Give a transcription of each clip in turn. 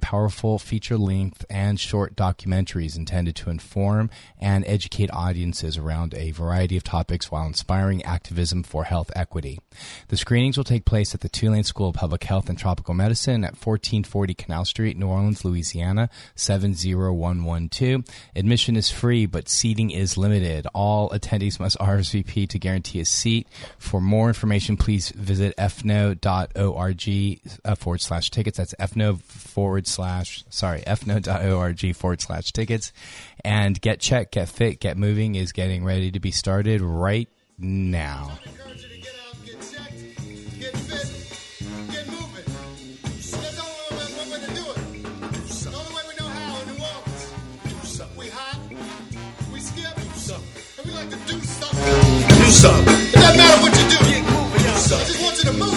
powerful feature-length and short documentaries intended to inform and educate audiences around a variety of topics while inspiring activism for health equity. The screenings will take place at the Tulane School of Public Health and Tropical Medicine at 1440 Canal Street, New Orleans, Louisiana, 70112. Admission is free, but seating is limited. All attendees must RSVP to guarantee a seat. For more information, please visit FNO.org /tickets. That's FNO.org /tickets. And Get Checked, Get Fit, Get Moving is getting ready to be started right now. Do something. It doesn't matter what you do. Do something. I just want you to move.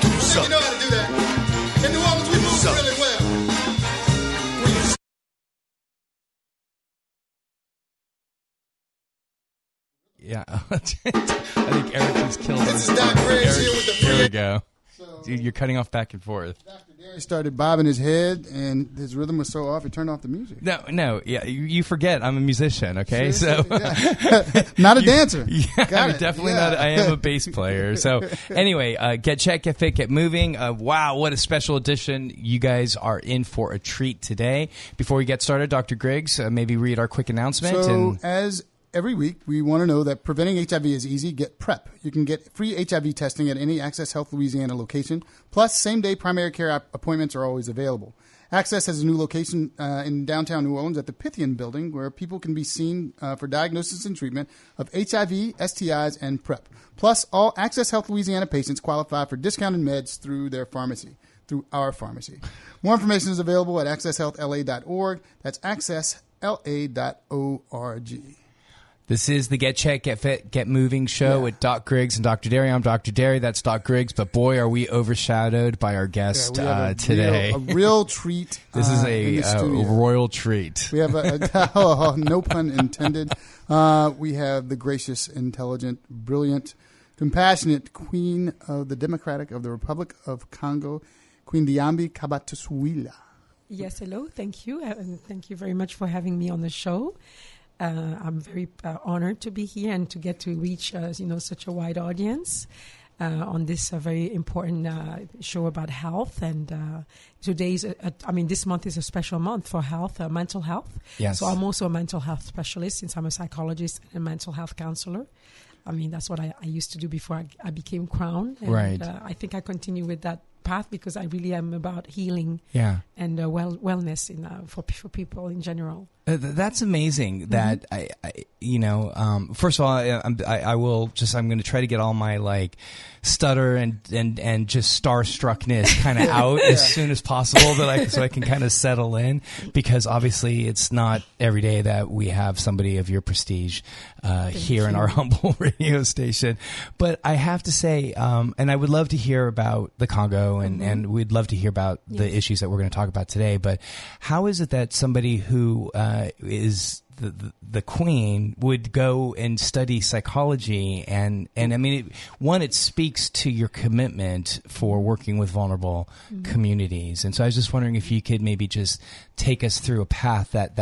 Do something. You know how to do that. In New Orleans, we move really well. Yeah. I think Eric just killed him. This is Doc Graves here with the Here we go. So, dude, you're cutting off back and forth. Dr. Derry started bobbing his head, and his rhythm was so off, he turned off the music. No, yeah, you forget I'm a musician, okay? Seriously? So, not a dancer. Yeah, Not. I am a bass player. So, anyway, Get Checked, Get Fit, Get Moving. Wow, what a special edition! You guys are in for a treat today. Before we get started, Dr. Griggs, maybe read our quick announcement. Every week, we want to know that preventing HIV is easy. Get PrEP. You can get free HIV testing at any Access Health Louisiana location. Plus, same-day primary care appointments are always available. Access has a new location in downtown New Orleans at the Pythian Building, where people can be seen for diagnosis and treatment of HIV, STIs, and PrEP. Plus, all Access Health Louisiana patients qualify for discounted meds through their pharmacy. Through our pharmacy. More information is available at accesshealthla.org. That's accessla.org. This is the Get Checked, Get Fit, Get Moving show with Doc Griggs and Dr. Derry. I'm Dr. Derry. That's Doc Griggs. But boy, are we overshadowed by our guest today. A real treat. This is a royal treat. We have no pun intended. We have the gracious, intelligent, brilliant, compassionate Queen of the Democratic of the Republic of Congo, Queen Diambi Kabatuswila. Yes, hello. Thank you. And thank you very much for having me on the show. I'm very honored to be here and to get to reach such a wide audience on this very important show about health. And this month is a special month for health, mental health. Yes. So I'm also a mental health specialist since I'm a psychologist and a mental health counselor. I mean, that's what I used to do before I became Crown. And, right. I think I continue with that path because I really am about healing and wellness for people in general. That's amazing that first of all, I'm going to try to get all my stutter and just starstruckness kind of out as soon as possible so I can kind of settle in, because obviously it's not every day that we have somebody of your prestige here in our humble radio station. But I have to say, and I would love to hear about the Congo and we'd love to hear about the issues that we're going to talk about today. But how is it that somebody who is the queen would go and study psychology and I mean, it speaks to your commitment for working with vulnerable communities. And so I was just wondering if you could maybe just take us through a path that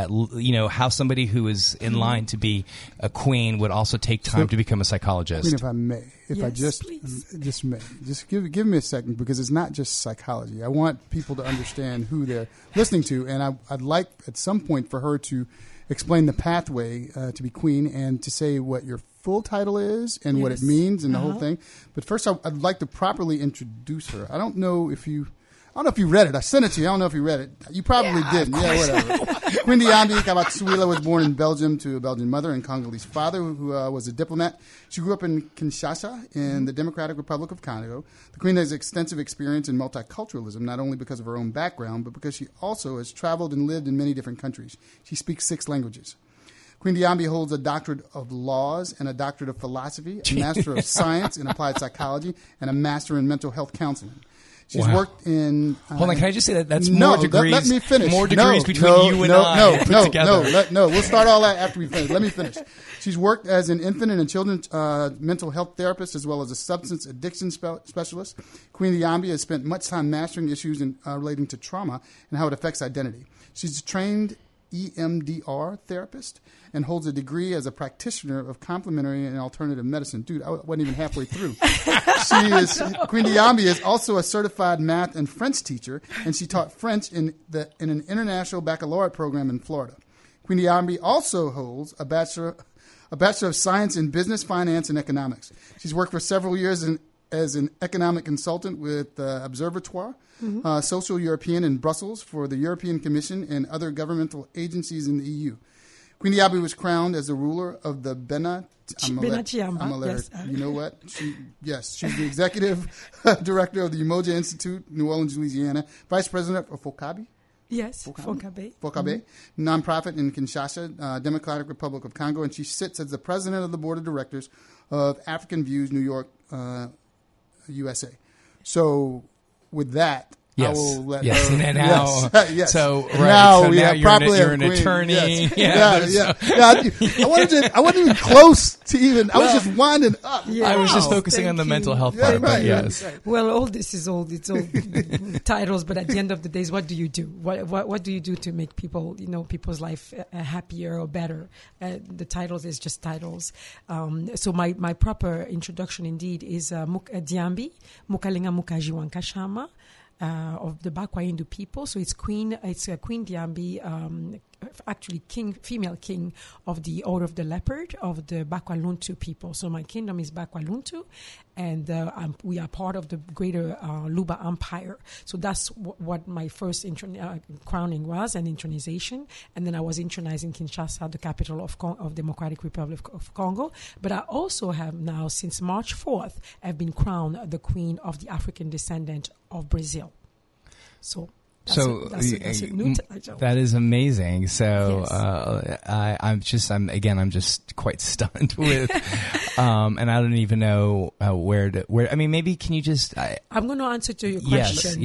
how somebody who is in line to be a queen would also take time to become a psychologist. Queen, if I may, just give me a second, because it's not just psychology. I want people to understand who they're listening to, and I'd like at some point for her to explain the pathway to be queen and to say what your full title is and what it means and the whole thing. But first, I'd like to properly introduce her. I don't know if you read it. I sent it to you. I don't know if you read it. You probably didn't. Yeah, whatever. Queen Diambi Kabatuswila was born in Belgium to a Belgian mother and Congolese father who was a diplomat. She grew up in Kinshasa in the Democratic Republic of Congo. The Queen has extensive experience in multiculturalism, not only because of her own background, but because she also has traveled and lived in many different countries. She speaks 6 languages. Queen Diambi holds a doctorate of laws and a doctorate of philosophy, a master of science in applied psychology, and a master in mental health counseling. She's worked in. Hold on, can I just say that that's more degrees? Let me finish. More degrees between you and I. We'll start all that after we finish. Let me finish. She's worked as an infant and children mental health therapist, as well as a substance addiction specialist. Queen Diambi has spent much time mastering issues relating to trauma and how it affects identity. She's a trained EMDR therapist and holds a degree as a practitioner of complementary and alternative medicine. Dude, I wasn't even halfway through. Queen Diambi is also a certified math and French teacher, and she taught French in an international baccalaureate program in Florida. Queen Diambi also holds a Bachelor of Science in Business, Finance, and Economics. She's worked for several years as an economic consultant with the Observatoire Social European in Brussels for the European Commission and other governmental agencies in the EU. Queen Diambi was crowned as the ruler of the Bena Tshiamba. Yes. You know what? She's the executive director of the Umoja Institute, New Orleans, Louisiana, vice president of Fokabe. Yes, Fokabe, nonprofit in Kinshasa, Democratic Republic of Congo, and she sits as the president of the board of directors of African Views, New York, USA. So, with that, I will let her. Now you're an attorney. I wasn't even close to even. I was just winding up. Yeah. I was just focusing on the mental health part. Well, all this is all titles, but at the end of the day, what do you do? What do you do to make people, people's life happier or better? The titles is just titles. So my proper introduction indeed is Mukadiambi Mukalinga Mukajiwankashama. Of the Bakwa Hindu people, so it's Queen Diambi, actually female king of the Order of the Leopard of the Bakwa Luntu people. So my kingdom is Bakwa Luntu, and we are part of the greater Luba Empire. So that's what my first crowning was, and intronization, and then I was intronized in Kinshasa, the capital of Democratic Republic of Congo. But I also have now, since March 4th, I've been crowned the Queen of the African Descendant of Brazil. That is amazing. So yes. I'm just quite stunned with, and I don't even know where. I mean, maybe can you just? I'm going to answer to your question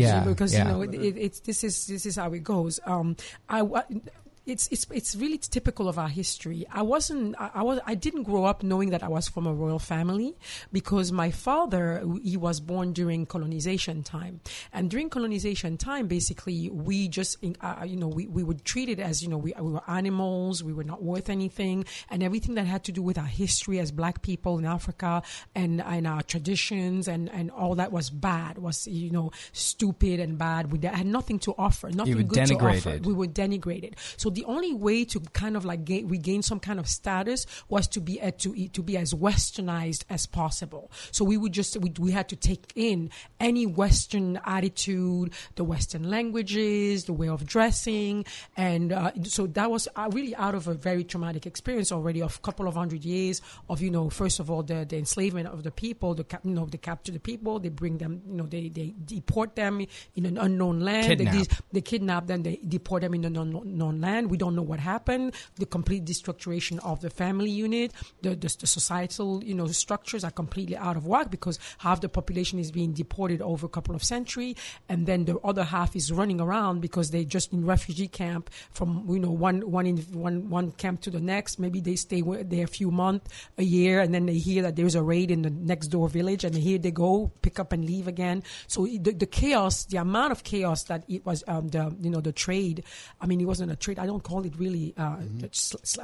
this is how it goes. It's really typical of our history. I didn't grow up knowing that I was from a royal family, because my father, he was born during colonization time, and during colonization time, basically we just we would treat it as we were animals, we were not worth anything, and everything that had to do with our history as Black people in Africa and our traditions and all that was bad, was stupid and bad. We had nothing to offer, nothing good to offer. We were denigrated. So the only way to kind of like regain some kind of status was to be as westernized as possible. So we would we had to take in any Western attitude, the Western languages, the way of dressing, and so that was really out of a very traumatic experience already of a couple of hundred years of first of all the enslavement of the people, they capture the people, they bring them, they deport them in an unknown land, they kidnap them, they deport them in an unknown land. We don't know what happened. The complete destructuration of the family unit, the societal, structures are completely out of whack, because half the population is being deported over a couple of centuries, and then the other half is running around because they're just in refugee camp from one camp to the next. Maybe they stay there a few months, a year, and then they hear that there's a raid in the next door village, and here they go, pick up and leave again. So the chaos, the amount of chaos that it was, the trade. I mean, it wasn't a trade. I don't call it really. I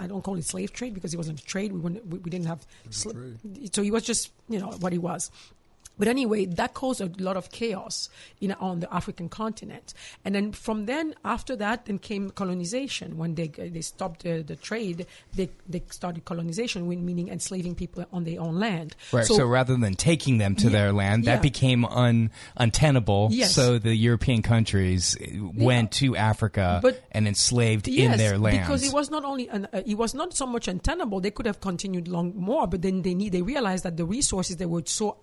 don't call it slave trade, because it wasn't a trade. We didn't have. So it was just what it was. But anyway, that caused a lot of chaos on the African continent. And then from then, after that, then came colonization. When they stopped the trade, they started colonization, meaning enslaving people on their own land. Right. So rather than taking them to their land, that became untenable. Yes. So the European countries went to Africa and enslaved in their land. Because it was not only it was not so much untenable. They could have continued long more, but then they realized that the resources that were so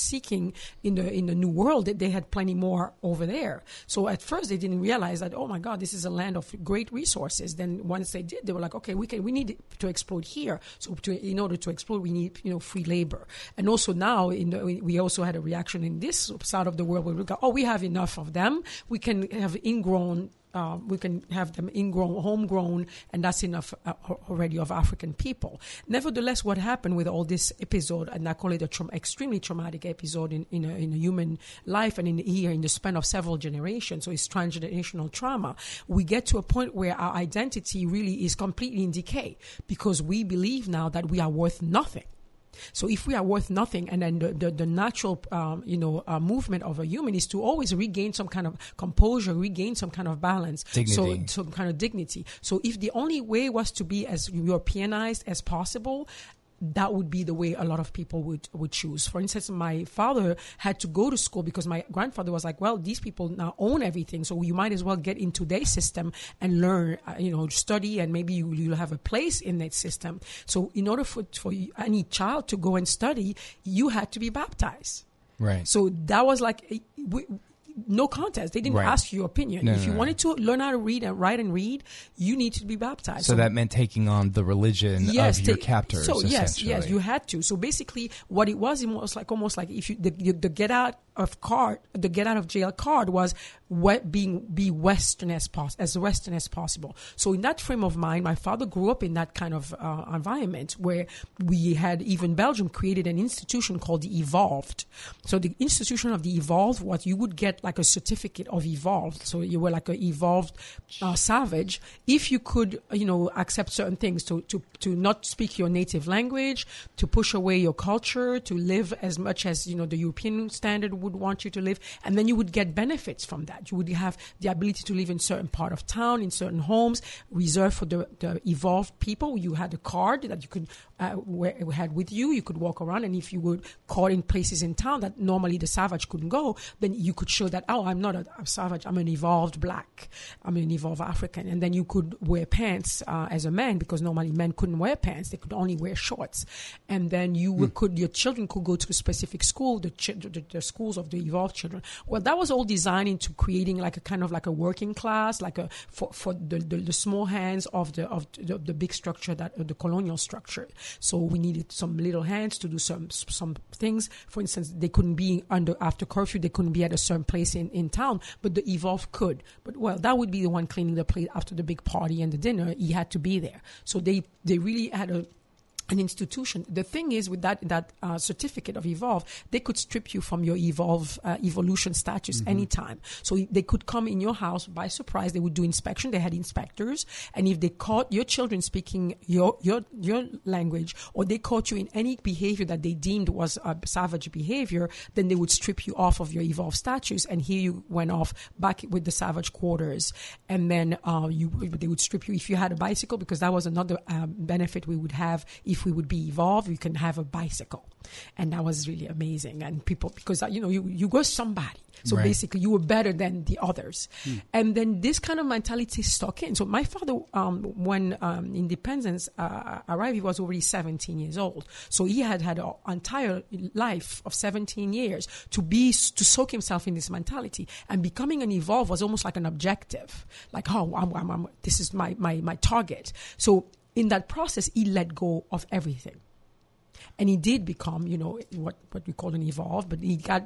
seeking in the New World, that they had plenty more over there. So at first they didn't realize that, oh my God, this is a land of great resources. Then once they did, they were like, okay, we need to exploit here. So in order to exploit, we need free labor. And also now we also had a reaction in this side of the world where we go, oh, we have enough of them. We can have ingrown. We can have them ingrown, homegrown, and that's enough already of African people. Nevertheless, what happened with all this episode, and I call it extremely traumatic episode in a human life, and in the span of several generations, so it's transgenerational trauma, we get to a point where our identity really is completely in decay, because we believe now that we are worth nothing. So if we are worth nothing, and then the natural, movement of a human is to always regain some kind of composure, regain some kind of balance, dignity. So some kind of dignity. So if the only way was to be as Europeanized as possible, that would be the way a lot of people would choose. For instance, my father had to go to school because my grandfather was like, well, these people now own everything, so you might as well get into their system and learn, study, and maybe you'll have a place in that system. So in order for any child to go and study, you had to be baptized. Right. So that was like... no contest. They didn't ask your opinion. If you wanted to learn how to read and write and read, you need to be baptized. So that meant taking on the religion of your captors. So yes, you had to. So basically, what it was like almost like if you the get out of card, the get out of jail card was be Western as Western as possible. So in that frame of mind, my father grew up in that kind of environment where we had even Belgium created an institution called the Evolved. So the institution of the Evolved, what you would get like a certificate of evolved. So you were like an evolved savage if you could, accept certain things, to not speak your native language, to push away your culture, to live as much as, the European standard would want you to live. And then you would get benefits from that. You would have the ability to live in certain part of town, in certain homes, reserved for the evolved people. You had a card that you could had with you. You could walk around, and if you were caught in places in town that normally the savage couldn't go, then you could show that, oh, I'm not a savage, I'm an evolved black, I'm an evolved African. And then you could wear pants as a man, because normally men couldn't wear pants, they could only wear shorts. And then your children could go to a specific school, the schools of the evolved children. Well, that was all designed into creating like a kind of like a working class, like for the small hands of the big structure, that the colonial structure. So we needed some little hands to do some things. For instance, they couldn't be after curfew, they couldn't be at a certain place in town, but the evolved could. But well, that would be the one cleaning the plate after the big party and the dinner. He had to be there. So they really had an institution. The thing is, with that certificate of evolve, they could strip you from your evolution status anytime. So they could come in your house by surprise. They would do inspection. They had inspectors, and if they caught your children speaking your language, or they caught you in any behavior that they deemed was savage behavior, then they would strip you off of your evolve status, and here you went off back with the savage quarters. And then they would strip you if you had a bicycle, because that was another benefit we would have if we would be evolved. You can have a bicycle. And that was really amazing. And people, because, you were somebody. So basically you were better than the others. And then this kind of mentality stuck in. So my father, when independence arrived, he was already 17 years old. So he had an entire life of 17 years to soak himself in this mentality. And becoming an evolved was almost like an objective. Like, oh, this is my target. So in that process, he let go of everything. And he did become, what we call an evolved, but he got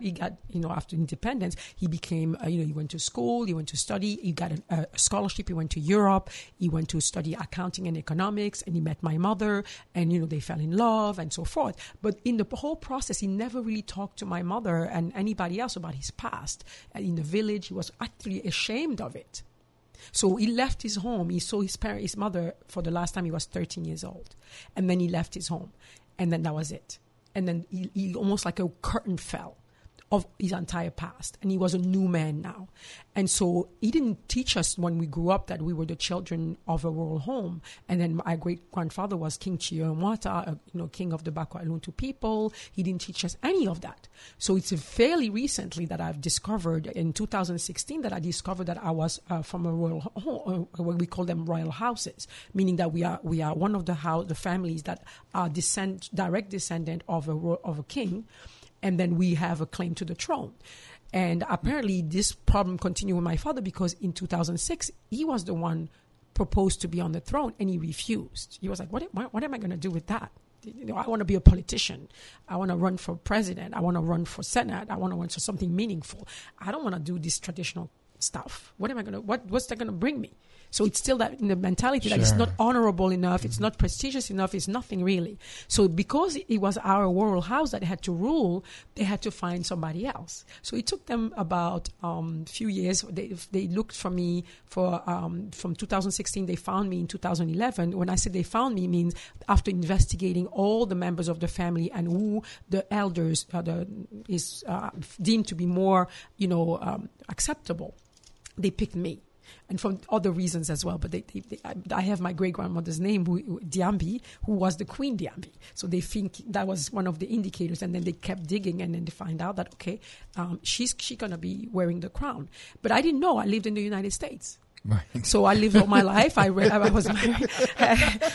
after independence, he became, he went to school, he went to study, he got a scholarship, he went to Europe, he went to study accounting and economics, and he met my mother, and, they fell in love, and so forth. But in the whole process, he never really talked to my mother and anybody else about his past. And in the village, he was actually ashamed of it. So he left his home. He saw his mother for the last time he was 13 years old. And then he left his home. And then that was it. And then he almost like a curtain fell of his entire past. And he was a new man now. And so he didn't teach us when we grew up that we were the children of a rural home. And then my great-grandfather was King Chiyomata, king of the Bakwa Luntu people. He didn't teach us any of that. So it's fairly recently that I've discovered, in 2016, that I discovered that I was from a rural home, what we call them royal houses, meaning that we are one of the families that are direct descendant of a king. and then we have a claim to the throne. And apparently this problem continued with my father, because in 2006, he was the one proposed to be on the throne, and he refused. He was like, what am I going to do with that? You know, I want to be a politician. I want to run for president. I want to run for Senate. I want to run for something meaningful. I don't want to do this traditional stuff. What am I going to, what's that going to bring me? So it's still that in the mentality that it's not honorable enough, it's not prestigious enough, it's nothing really. So because it was our royal house that had to rule, they had to find somebody else. So it took them about a few years. They looked for me for from 2016. They found me in 2011. When I say they found me, means after investigating all the members of the family and who the elders is deemed to be more, acceptable, they picked me. And for other reasons as well. But I have my great-grandmother's name, Diambi, who was the Queen Diambi. So they think that was one of the indicators. And then they kept digging, and then they find out that, okay, she's going to be wearing the crown. But I didn't know. I lived in the United States. Right. So I lived all my life. I was married.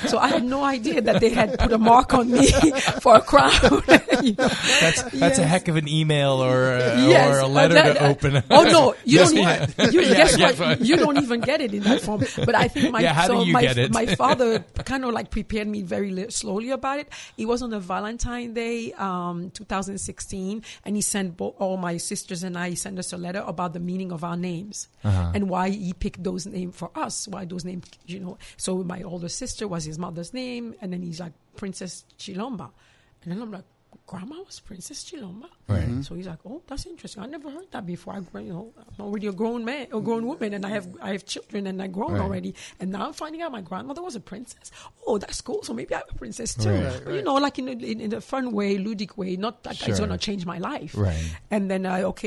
So I had no idea that they had put a mark on me for a crown. You know? That's a heck of an email or a letter to open. Oh no, you don't even get it in that form. But I think my father kind of like prepared me very slowly about it. It was on a Valentine's Day, 2016, and he sent all my sisters and I. He sent us a letter about the meaning of our names and why he picked those name for us, why those names, you know. So my older sister was his mother's name, and then he's like Princess Chilomba, and then I'm like, Grandma was Princess Chilomba, right? Mm-hmm. So he's like, oh, that's interesting. I never heard that before. I'm already a grown man, a grown woman, and I have children, and I've grown already, and now I'm finding out my grandmother was a princess. Oh, that's cool. So maybe I'm a princess too, but, you know, like in a fun way, ludic way, not that it's gonna change my life. Right. And then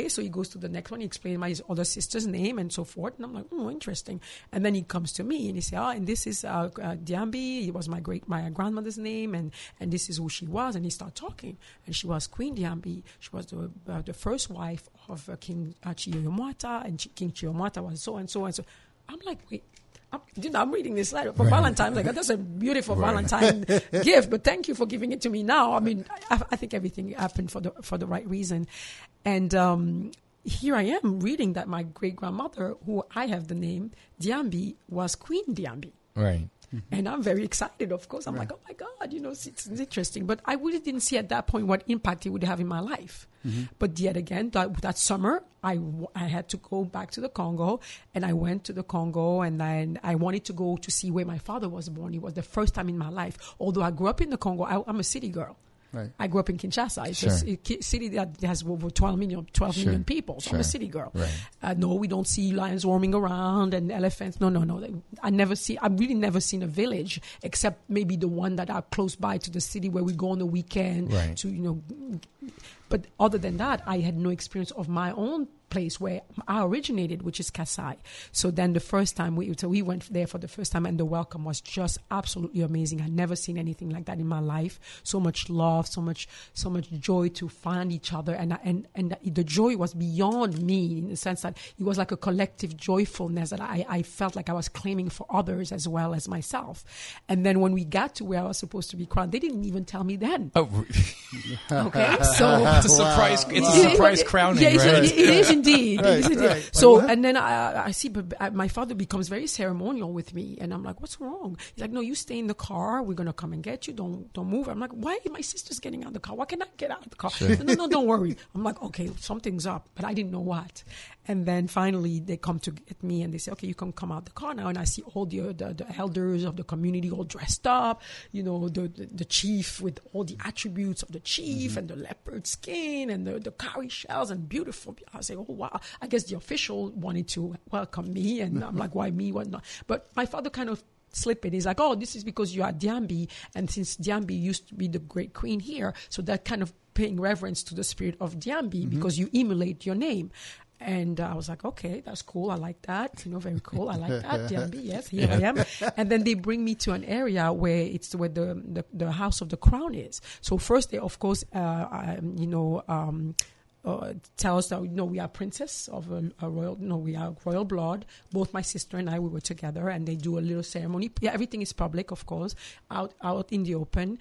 so he goes to the next one. He explains my other sister's name and so forth, and I'm like, oh, interesting. And then he comes to me and he says, and this is Diambi. It was my grandmother's name, and this is who she was. And he starts talking. And she was Queen Diambi. She was the first wife of King Chiyomata, and King Chiyomata was so and so and so. I'm like, wait, I'm reading this letter for Valentine's. Like, that's a beautiful Valentine gift, but thank you for giving it to me now. I mean, I think everything happened for the right reason. And here I am reading that my great grandmother, who I have the name Diambi, was Queen Diambi. Right. Mm-hmm. And I'm very excited, of course. I'm like, oh, my God, you know, it's interesting. But I really didn't see at that point what impact it would have in my life. Mm-hmm. But yet again, that summer, I had to go back to the Congo. And I went to the Congo, and then I wanted to go to see where my father was born. It was the first time in my life. Although I grew up in the Congo, I'm a city girl. Right. I grew up in Kinshasa. It's a city that has over 12 million people. So I'm a city girl. Right. No, we don't see lions roaming around and elephants. No. I've really never seen a village, except maybe the one that are close by to the city where we go on the weekend. Right. But other than that, I had no experience of my own place where I originated, which is Kasai. So then the first time we went there for the first time, and the welcome was just absolutely amazing. I'd never seen anything like that in my life. So much love, so much joy to find each other, and the joy was beyond me, in the sense that it was like a collective joyfulness that I felt like I was claiming for others as well as myself. And then when we got to where I was supposed to be crowned, they didn't even tell me then. Oh, okay, so it's a surprise. Wow. It's a surprise crowning. Yeah, right? It is indeed. Right. So, like, and then I see, but my father becomes very ceremonial with me, and I'm like, "What's wrong?" He's like, "No, you stay in the car. We're gonna come and get you. Don't move." I'm like, "Why? My sister's getting out of the car. Why can't I get out of the car?" Sure. No, don't worry. I'm like, "Okay, something's up," but I didn't know what. And then finally, they come to get me, and they say, "Okay, you can come out the car now." And I see all the elders of the community all dressed up, you know, the chief with all the attributes of the chief, mm-hmm. and the leopard skin and the cowrie shells and beautiful. I say, "Oh wow!" I guess the official wanted to welcome me, and I'm like, "Why me? What not?" But my father kind of slipped it. He's like, "Oh, this is because you are Diambi, and since Diambi used to be the great queen here, so that kind of paying reverence to the spirit of Diambi, mm-hmm. because you emulate your name." And I was like, okay, that's cool. I like that. You know, very cool. I like that. Diambi, yes, here I am. And then they bring me to an area where it's where the house of the crown is. So first they, of course, tells that, you know, we are princess of a royal, you know, we are royal blood. Both my sister and I, we were together, and they do a little ceremony. Yeah, everything is public, of course, out in the open.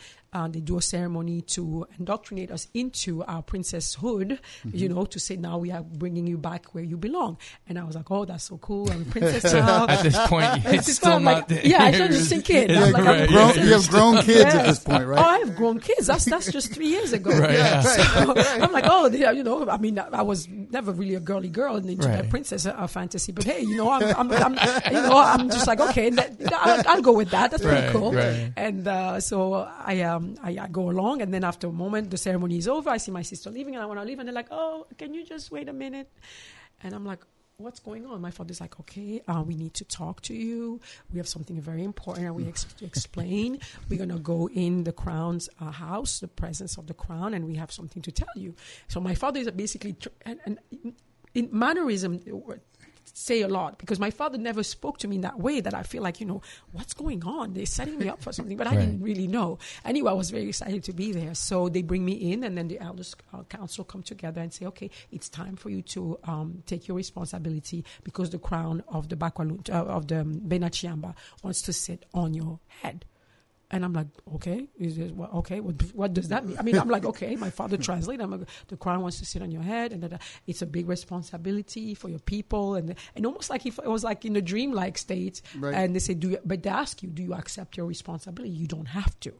They do a ceremony to indoctrinate us into our princesshood, mm-hmm. you know, to say now we are bringing you back where you belong. And I was like, oh, that's so cool. I'm a princess now. At this point, it's still not there. Yeah, I don't just kid. You have grown kids at this point, right? Oh, I have grown kids. That's just 3 years ago. Right, yeah. So I'm like, oh, yeah, you know. I mean, I was never really a girly girl and into that princess fantasy, but hey, you know, I'm just like, okay, I'll go with that. That's pretty cool. Right. And so I go along, and then after a moment, the ceremony is over. I see my sister leaving, and I want to leave, and they're like, oh, can you just wait a minute? And I'm like, what's going on? My father's like, okay, we need to talk to you. We have something very important that we to explain. We're going to go in the crown's house, the presence of the crown, and we have something to tell you. So my father is basically, and in mannerism, say a lot, because my father never spoke to me in that way that I feel like, you know, what's going on? They're setting me up for something, but I didn't really know. Anyway, I was very excited to be there. So they bring me in, and then the elders council come together and say, okay, it's time for you to take your responsibility, because the crown of the Bakwa Luntu, of the Bena Tshiamba wants to sit on your head. And I'm like, okay, what does that mean? I mean, I'm like, okay, my father translated. I'm like, the crown wants to sit on your head, and it's a big responsibility for your people, and almost like it was like in a dreamlike state. Right. And they say, but they ask you, do you accept your responsibility? You don't have to.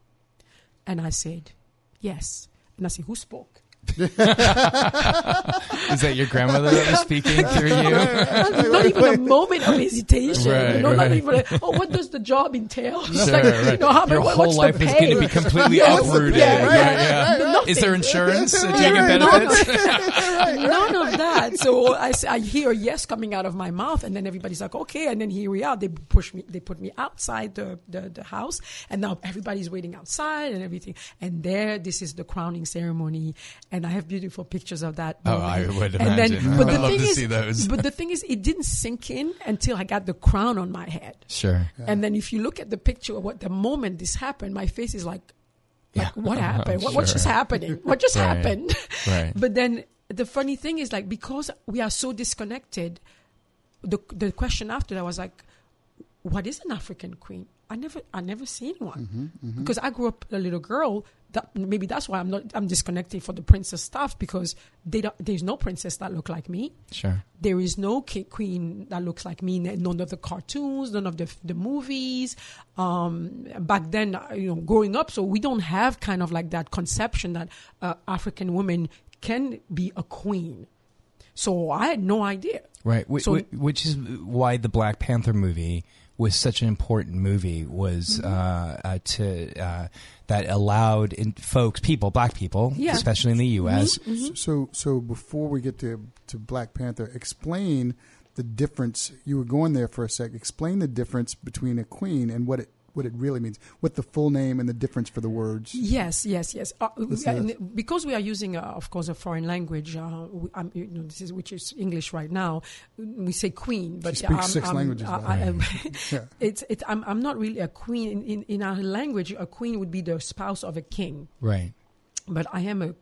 And I said, yes. And I said, who spoke? Is that your grandmother that was speaking through you? Not even a moment of hesitation. Right, you know, not even what does the job entail? Sure, like, you know, your whole life is going to be completely uprooted. Is there insurance? Do you get benefits? None of that. So I hear yes coming out of my mouth, and then everybody's like, okay, and then here we are. They put me outside the house, and now everybody's waiting outside and everything. And there, this is the crowning ceremony. And I have beautiful pictures of that moment. Oh, I would imagine. I would love to see those. But the thing is, it didn't sink in until I got the crown on my head. Sure. Yeah. And then if you look at the picture of what the moment this happened, my face is like what happened? What's just happening? What just happened? Right. But then the funny thing is, like, because we are so disconnected, the question after that was like, what is an African queen? I never seen one, because I grew up a little girl. Maybe that's why I'm disconnected for the princess stuff, because there's no princess that look like me. Sure. There is no queen that looks like me. None of the cartoons, none of the movies. Back then, you know, growing up, so we don't have kind of like that conception that African women can be a queen. So I had no idea. Right. Which is why the Black Panther movie was such an important movie, was that allowed black people, especially in the U.S. Mm-hmm. Mm-hmm. So before we get to Black Panther, explain the difference. You were going there for a sec. Explain the difference between a queen and what it really means, what the full name and the difference for the words. Yes. Because we are using, of course, a foreign language, which is English right now. We say queen, but she speaks six languages. I'm not really a queen in our language. A queen would be the spouse of a king, right? But I am a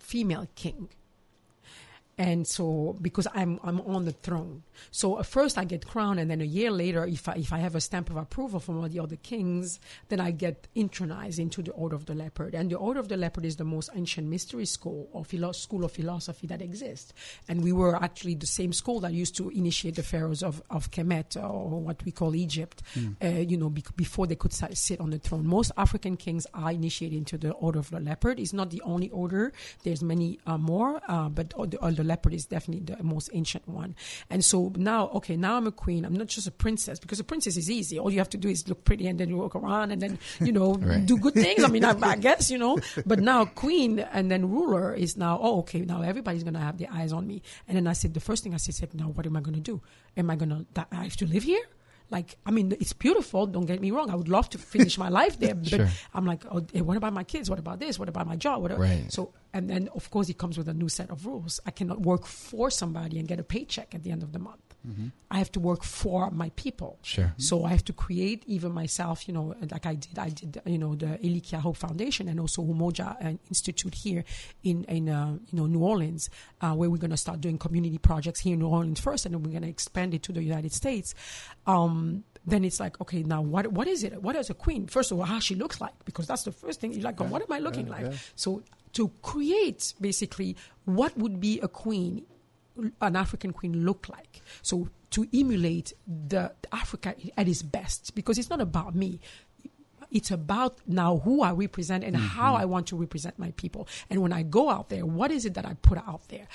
female king. And so, because I'm on the throne, so first I get crowned, and then a year later, if I have a stamp of approval from all the other kings, then I get intronized into the Order of the Leopard. And the Order of the Leopard is the most ancient mystery school or school of philosophy that exists. And we were actually the same school that used to initiate the pharaohs of Kemet, or what we call Egypt, before they could sit on the throne. Most African kings are initiated into the Order of the Leopard. It's not the only order. There's many more, but the Order of the Leopard is definitely the most ancient one. And so now I'm a queen. I'm not just a princess, because a princess is easy. All you have to do is look pretty, and then you walk around, and then, you know, do good things. I mean, I guess, you know, but now queen and then ruler is now, now everybody's going to have their eyes on me. And then I said, the first thing I said, now what am I going to do? Am I going to, I have to live here? Like, I mean, it's beautiful. Don't get me wrong. I would love to finish my life there. But I'm like, oh, what about my kids? What about this? What about my job? So, and then, of course, it comes with a new set of rules. I cannot work for somebody and get a paycheck at the end of the month. mm-hmm. I have to work for my people. Sure. So I have to create even myself, you know, like I did, you know, the Elikia Hope Foundation and also Umoja Institute here in you know, New Orleans, where we're going to start doing community projects here in New Orleans first, and then we're going to expand it to the United States. Then it's like, okay, now what is it? What is a queen? First of all, how she looks like, because that's the first thing. You're like, yeah, what am I looking like? Yeah. So to create basically what would be a queen, an African queen look like. So to emulate the Africa at its best, because it's not about me. It's about now who I represent and mm-hmm. how I want to represent my people. And when I go out there, what is it that I put out there?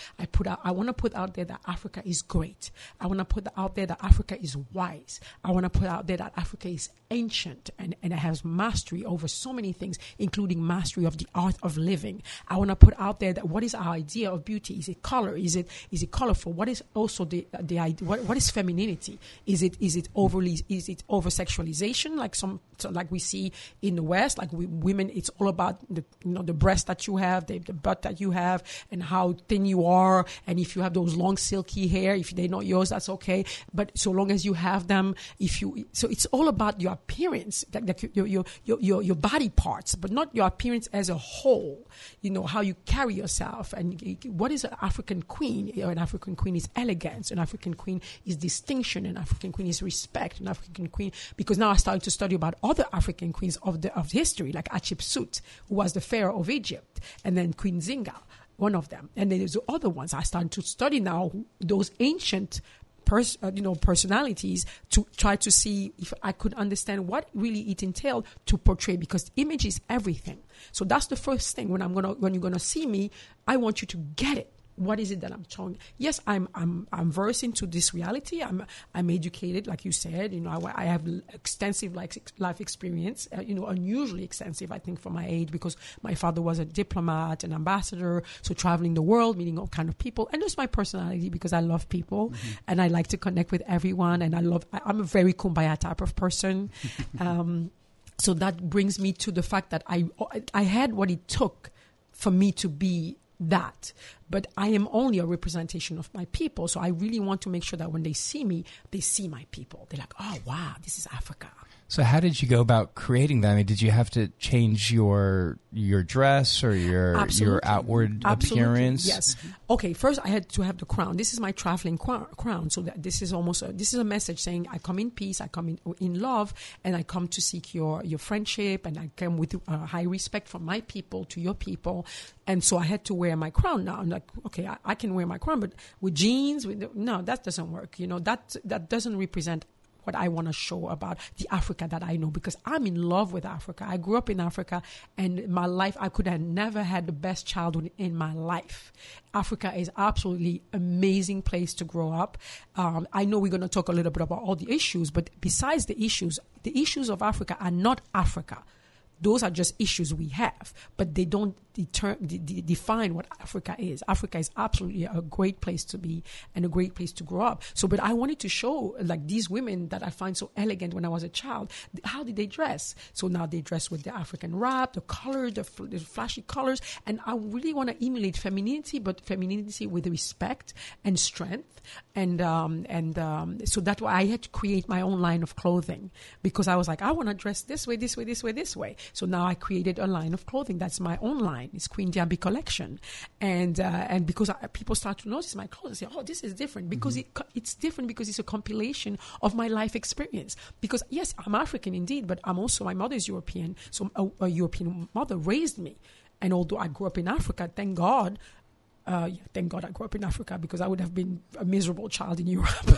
I want to put out there that Africa is great. I want to put out there that Africa is wise. I want to put out there that Africa is ancient and it has mastery over so many things, including mastery of the art of living. I want to put out there that what is our idea of beauty? Is it color? Is it colorful? What is also the idea? What is femininity? Is it over sexualization like we see in the West, like women, it's all about the, you know, the breast that you have, the butt that you have, and how thin you are, and if you have those long silky hair, if they're not yours, that's okay. But so long as you have them, so it's all about your appearance, like your body parts, but not your appearance as a whole. You know how you carry yourself, and what is an African queen? You know, an African queen is elegance. An African queen is distinction. An African queen is respect. An African queen, because now I started to study about other African queens of history, like Hatshepsut, who was the pharaoh of Egypt, and then Queen Zinga, one of them. And then there's the other ones. I started to study now those ancient personalities to try to see if I could understand what really it entailed to portray, because image is everything. So that's the first thing. When you're gonna see me, I want you to get it. What is it that I'm talking? Yes, I'm versed into this reality. I'm educated, like you said. You know, I have extensive life experience. You know, unusually extensive, I think, for my age, because my father was a diplomat, an ambassador, so traveling the world, meeting all kind of people. And just my personality, because I love people, mm-hmm. and I like to connect with everyone. And I'm a very kumbaya type of person. So that brings me to the fact that I had what it took for me to be that. But I am only a representation of my people, so I really want to make sure that when they see me, they see my people. They're like, oh, wow, this is Africa. So how did you go about creating that? I mean, did you have to change your dress or your outward appearance? Yes. Okay, first I had to have the crown. This is my traveling crown. So that this is almost this is a message saying I come in peace, I come in love, and I come to seek your friendship, and I come with high respect from my people to your people. And so I had to wear my crown now. I'm like, okay, I can wear my crown, but with jeans, no, that doesn't work. You know, that doesn't represent what I want to show about the Africa that I know, because I'm in love with Africa. I grew up in Africa, and my life, I could have never had the best childhood in my life. Africa is absolutely amazing place to grow up. I know we're going to talk a little bit about all the issues, but besides the issues of Africa are not Africa. Those are just issues we have, but they don't define what Africa is. Africa is absolutely a great place to be and a great place to grow up. So, but I wanted to show like these women that I find so elegant when I was a child, how did they dress? So now they dress with the African wrap, the colors, the flashy colors. And I really want to emulate femininity, but femininity with respect and strength. And so that's why I had to create my own line of clothing, because I was like, I want to dress this way, this way, this way, this way. So now I created a line of clothing. That's my own line. It's Queen Diambi Collection. And because people start to notice my clothes, they say, oh, this is different. Because mm-hmm. it's different because it's a compilation of my life experience. Because, yes, I'm African indeed, but I'm also, my mother is European. So a European mother raised me. And although I grew up in Africa, thank God I grew up in Africa, because I would have been a miserable child in Europe.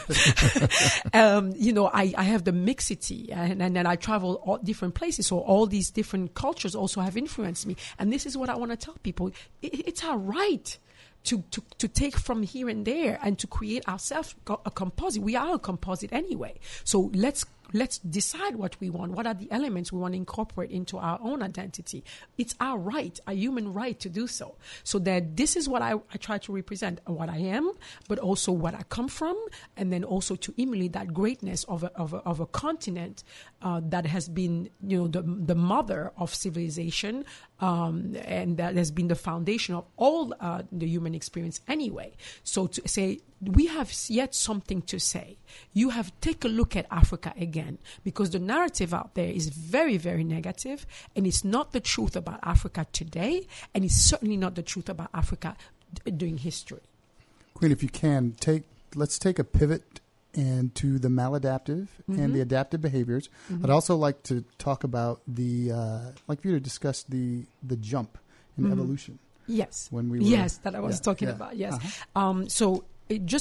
You know, I have the mixity, and then I travel all different places. So all these different cultures also have influenced me. And this is what I want to tell people. It's our right to take from here and there and to create ourselves a composite. We are a composite anyway. So let's decide what we want. What are the elements we want to incorporate into our own identity? It's our right, our human right to do so. So that this is what I try to represent, what I am, but also what I come from, and then also to emulate that greatness of a continent that has been, you know, the mother of civilization, and that has been the foundation of all the human experience anyway. So to say, we have yet something to say. You have take a look at Africa again, because the narrative out there is very, very negative, and it's not the truth about Africa today, and it's certainly not the truth about Africa during history. Queen, if you can, let's take a pivot into the maladaptive mm-hmm. and the adaptive behaviors. Mm-hmm. I'd also like to talk about discuss the jump in mm-hmm. evolution. Yes. That I was talking about. Yes. Uh-huh.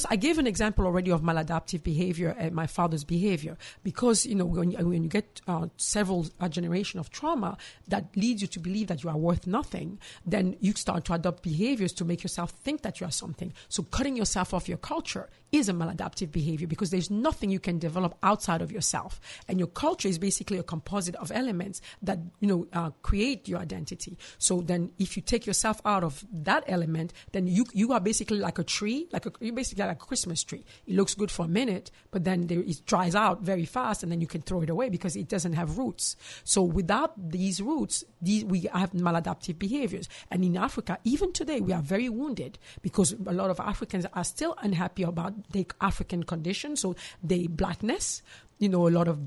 I gave an example already of maladaptive behavior and my father's behavior, because, you know, when you get several generation of trauma that leads you to believe that you are worth nothing, then you start to adopt behaviors to make yourself think that you are something. So cutting yourself off your culture is a maladaptive behavior, because there's nothing you can develop outside of yourself. And your culture is basically a composite of elements that, you know, create your identity. So then if you take yourself out of that element, then you are basically like a tree, basically like a Christmas tree. It looks good for a minute, but then it dries out very fast, and then you can throw it away because it doesn't have roots. So without these roots, we have maladaptive behaviors. And in Africa, even today, we are very wounded, because a lot of Africans are still unhappy about their African condition, so their blackness. You know, a lot of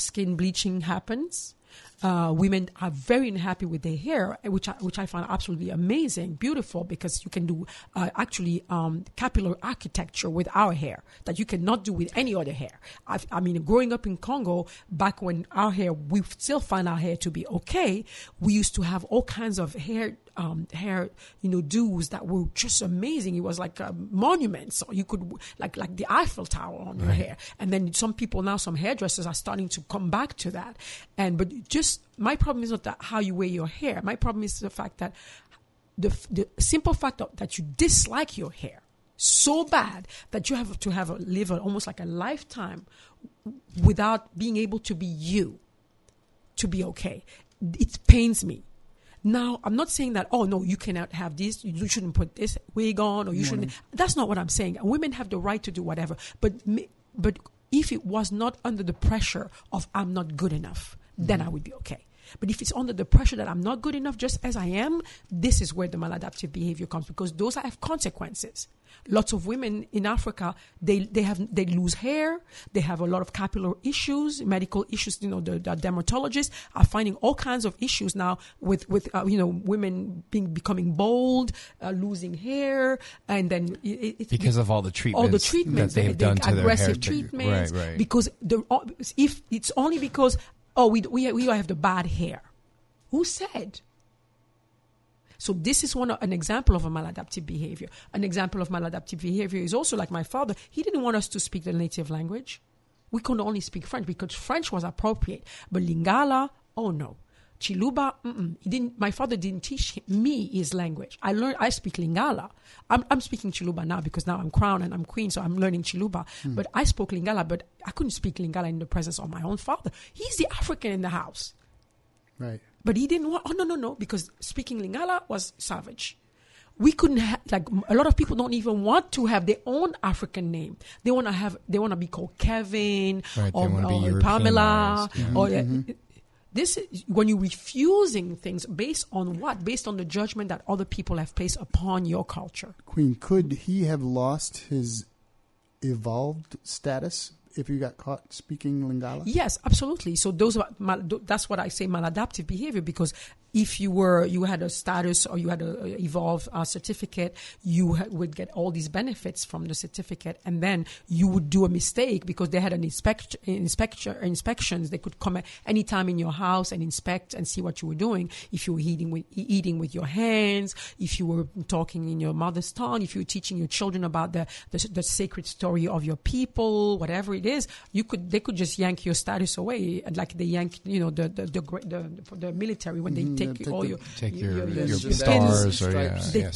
skin bleaching happens. Women are very unhappy with their hair, which I find absolutely amazing, beautiful, because you can do capillary architecture with our hair that you cannot do with any other hair. I mean, growing up in Congo, back when we still find our hair to be okay, we used to have all kinds of hair do's that were just amazing. It was like a monument, so you could like the Eiffel Tower on your hair. And then some hairdressers are starting to come back to that. My problem is not that how you wear your hair. My problem is the fact that the simple fact that you dislike your hair so bad that you have to live almost like a lifetime without being able to be you, to be okay. It pains me. Now, I'm not saying that, oh, no, you cannot have this, you shouldn't put this wig on, or you shouldn't. That's not what I'm saying. Women have the right to do whatever. But if it was not under the pressure of I'm not good enough, then I would be okay. But if it's under the pressure that I'm not good enough just as I am, this is where the maladaptive behavior comes, because those have consequences. Lots of women in Africa, they lose hair. They have a lot of capillary issues, medical issues. You know, the dermatologists are finding all kinds of issues now with women becoming bald, losing hair, and then it's because of all the treatments that they've done to their hair, aggressive treatments. Right. Because if it's only because we have the bad hair, who said? So this is an example of a maladaptive behavior. An example of maladaptive behavior is also like my father. He didn't want us to speak the native language. We could only speak French because French was appropriate. But Lingala, oh no. Tshiluba, my father didn't teach me his language. I speak Lingala. I'm speaking Tshiluba now because now I'm crown and I'm queen, so I'm learning Tshiluba. But I spoke Lingala, but I couldn't speak Lingala in the presence of my own father. He's the African in the house. Right. But he didn't want, because speaking Lingala was savage. We couldn't a lot of people don't even want to have their own African name. They want to be called Kevin or Pamela or... Mm-hmm. This is when you're refusing things based on what? Based on the judgment that other people have placed upon your culture. Queen, could he have lost his evolved status if you got caught speaking Lingala? Yes, absolutely. So that's what I say maladaptive behavior, because if you had a status or you had an evolved certificate, you would get all these benefits from the certificate, and then you would do a mistake because they had an inspections. They could come at any time in your house and inspect and see what you were doing. If you were eating with your hands, if you were talking in your mother's tongue, if you were teaching your children about the sacred story of your people, whatever it is, they could just yank your status away, like they yank the military when they take your stars,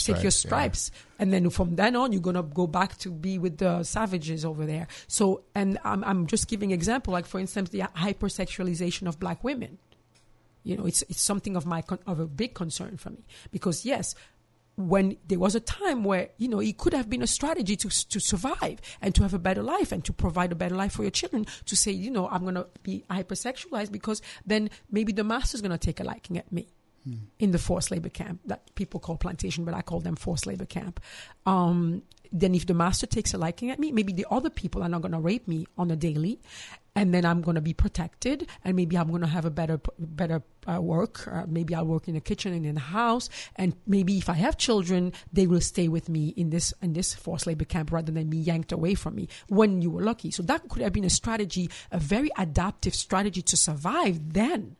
take your stripes, and then from then on you're gonna go back to be with the savages over there. So, and I'm just giving example, like for instance, the hypersexualization of black women. You know, it's something of a big concern for me, because yes, when there was a time where, you know, it could have been a strategy to survive and to have a better life and to provide a better life for your children, to say, you know, I'm going to be hypersexualized because then maybe the master's going to take a liking at me. in the forced labor camp that people call plantation, but I call them forced labor camp. Then if the master takes a liking at me, maybe the other people are not going to rape me on a daily, and then I'm going to be protected, and maybe I'm going to have a better work. Maybe I'll work in the kitchen and in the house, and maybe if I have children, they will stay with me in this forced labor camp rather than be yanked away from me when you were lucky. So that could have been a strategy, a very adaptive strategy to survive then.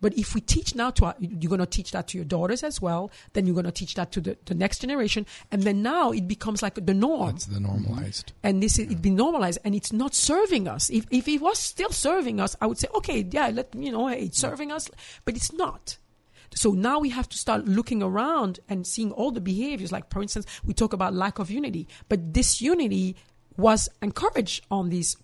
But if we teach now you're going to teach that to your daughters as well, then you're going to teach that to the next generation. And then now it becomes like the norm. That's the normalized. And this is, it's been normalized, and it's not serving us. If it was still serving us, I would say, okay, yeah, it's serving us, but it's not. So now we have to start looking around and seeing all the behaviors. Like, for instance, we talk about lack of unity, but disunity was encouraged on this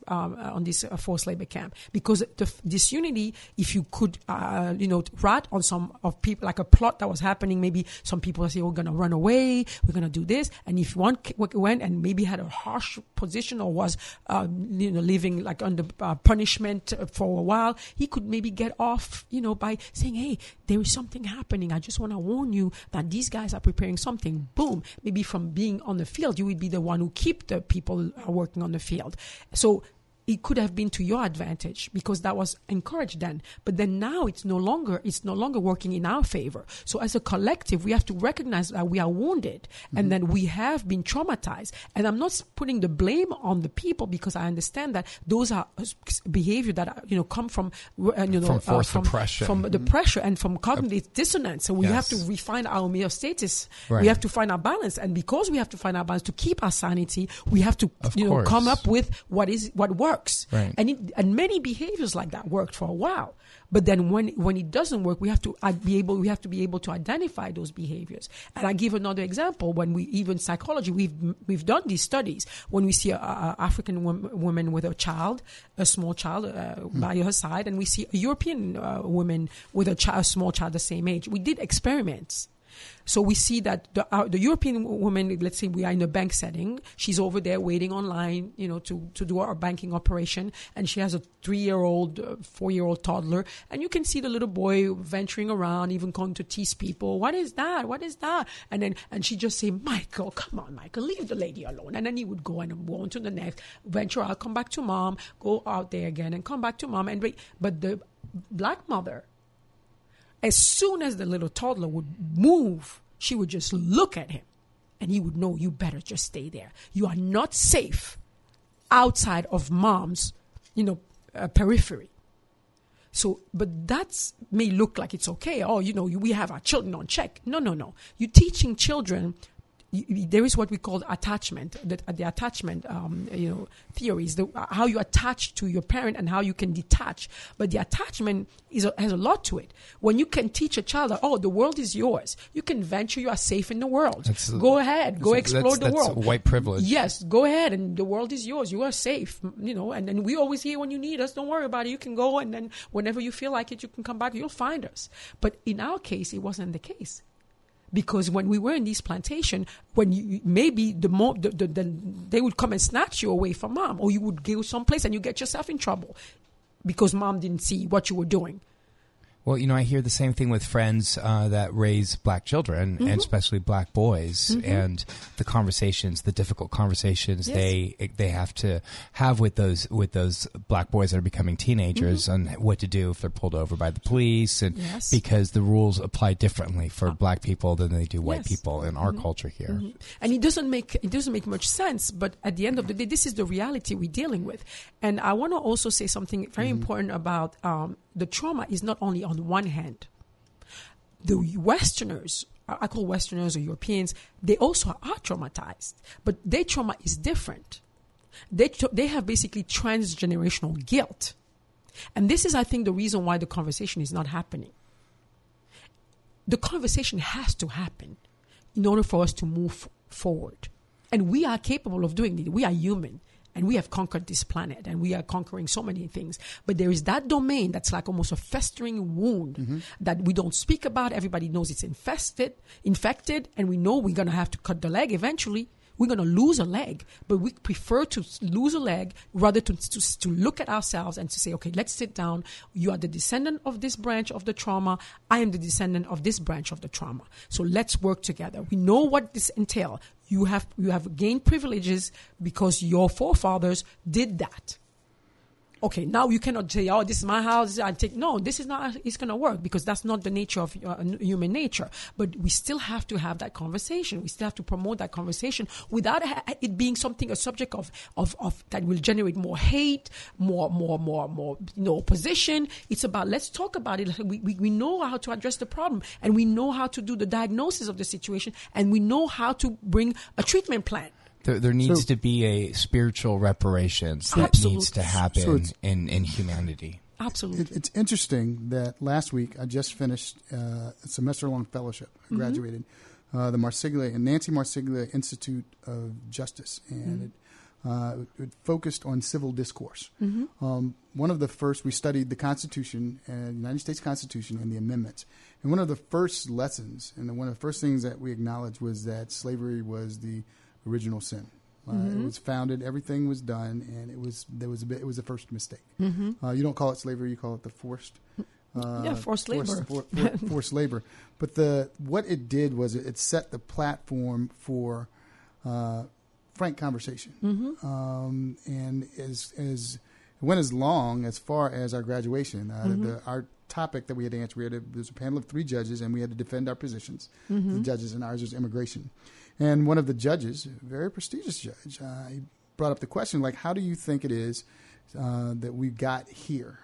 forced labor camp, because disunity, if you could, rat on some of people, like a plot that was happening, maybe some people say, we're going to run away, we're going to do this. And if one went and maybe had a harsh position or was, living like under punishment for a while, he could maybe get off, by saying, hey, there is something happening. I just want to warn you that these guys are preparing something. Boom. Maybe from being on the field, you would be the one who keep the people working on the field. So it could have been to your advantage because that was encouraged then. But then now it's no longer working in our favor. So as a collective, we have to recognize that we are wounded and then we have been traumatized. And I'm not putting the blame on the people, because I understand that those are behavior that come from depression, from the pressure and from cognitive dissonance. So we have to refine our homeostasis. Right. We have to find our balance, and because we have to find our balance to keep our sanity, we have to come up with what works. Right. And many behaviors like that worked for a while, but then when it doesn't work, we have to be able to identify those behaviors. And I give another example. When we even psychology, we've done these studies. When we see an African woman with a small child by her side, and we see a European woman with a small child the same age, we did experiments. So we see that the European woman, let's say we are in a bank setting, she's over there waiting online, to do our banking operation, and she has a 3-year-old, 4-year-old toddler, and you can see the little boy venturing around, even going to tease people, what is that, and she just say, Michael, come on, Michael, leave the lady alone, and then he would go and go on to the next, venture out, come back to mom, go out there again, and come back to mom, but the black mother, as soon as the little toddler would move, she would just look at him, and he would know, you better just stay there. You are not safe outside of mom's, periphery. So, but that may look like it's okay. Oh, we have our children on check. No. You're teaching children. There is what we call attachment, the attachment theories, how you attach to your parent and how you can detach. But the attachment has a lot to it. When you can teach a child that, the world is yours, you can venture, you are safe in the world. Go ahead, explore the world. White privilege. Yes, go ahead, and the world is yours. You are safe, and then we always hear when you need us, don't worry about it. You can go, and then whenever you feel like it, you can come back, you'll find us. But in our case, it wasn't the case. Because when we were in these plantation, when they would come and snatch you away from mom, or you would go someplace and you get yourself in trouble because mom didn't see what you were doing. Well, I hear the same thing with friends that raise black children, and especially black boys, and the conversations, the difficult conversations they have to have with those black boys that are becoming teenagers, on what to do if they're pulled over by the police, and because the rules apply differently for black people than they do white people in our culture here. And it doesn't make much sense, but at the end of the day, this is the reality we're dealing with. And I want to also say something very important about the trauma is not only on one hand. The Westerners, I call Westerners or Europeans, they also are traumatized, but their trauma is different. They have basically transgenerational guilt. And this is, I think, the reason why the conversation is not happening. The conversation has to happen in order for us to move forward. And we are capable of doing it. We are human. And we have conquered this planet, and we are conquering so many things. But there is that domain that's like almost a festering wound that we don't speak about. Everybody knows it's infected, and we know we're going to have to cut the leg eventually. we're going to lose a leg, but we prefer to lose a leg rather to look at ourselves and to say, okay, let's sit down. You are the descendant of this branch of the trauma. I am the descendant of this branch of the trauma. So let's work together. We know what this entails. You have gained privileges because your forefathers did that. Okay, now you cannot say, oh, this is my house. I take no, this is not, it's going to work, because that's not the nature of human nature. But we still have to have that conversation. We still have to promote that conversation without it being something, a subject of that will generate more hate, more opposition. It's about, let's talk about it. We know how to address the problem, and we know how to do the diagnosis of the situation, and we know how to bring a treatment plan. There needs to be a spiritual reparations that needs to happen in humanity. Absolutely. It's interesting that last week I just finished a semester-long fellowship. I graduated the Marsiglia and Nancy Marsiglia Institute of Justice, and it focused on civil discourse. One of the first, we studied the Constitution, the United States Constitution, and the amendments. And one of the first lessons, and one of the first things that we acknowledged was that slavery was the original sin. It was founded. Everything was done, and it was the first mistake. You don't call it slavery; you call it the forced labor. Forced labor. But what it did was it set the platform for frank conversation, and as it went as long as far as our graduation. Our topic that we had to answer, there was a panel of three judges, and we had to defend our positions. The judges, and ours was immigration. And one of the judges, a very prestigious judge, he brought up the question, like, how do you think it is that we got here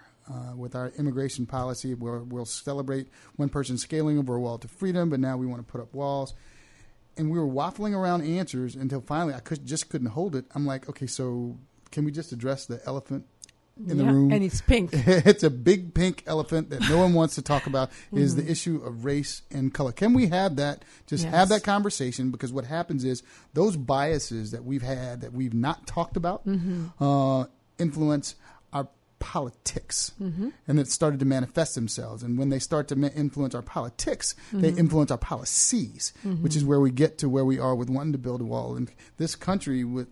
with our immigration policy? We'll celebrate one person scaling over a wall to freedom, but now we want to put up walls. And we were waffling around answers until finally I just couldn't hold it. I'm like, okay, so can we just address the elephant in the room? And it's pink. It's a big pink elephant that no one wants to talk about is the issue of race and color. Can we have that? Have that conversation, because what happens is those biases that we've had, that we've not talked about, influence our politics. And it started to manifest themselves. And when they start to influence our politics, they influence our policies, which is where we get to where we are with wanting to build a wall. And this country was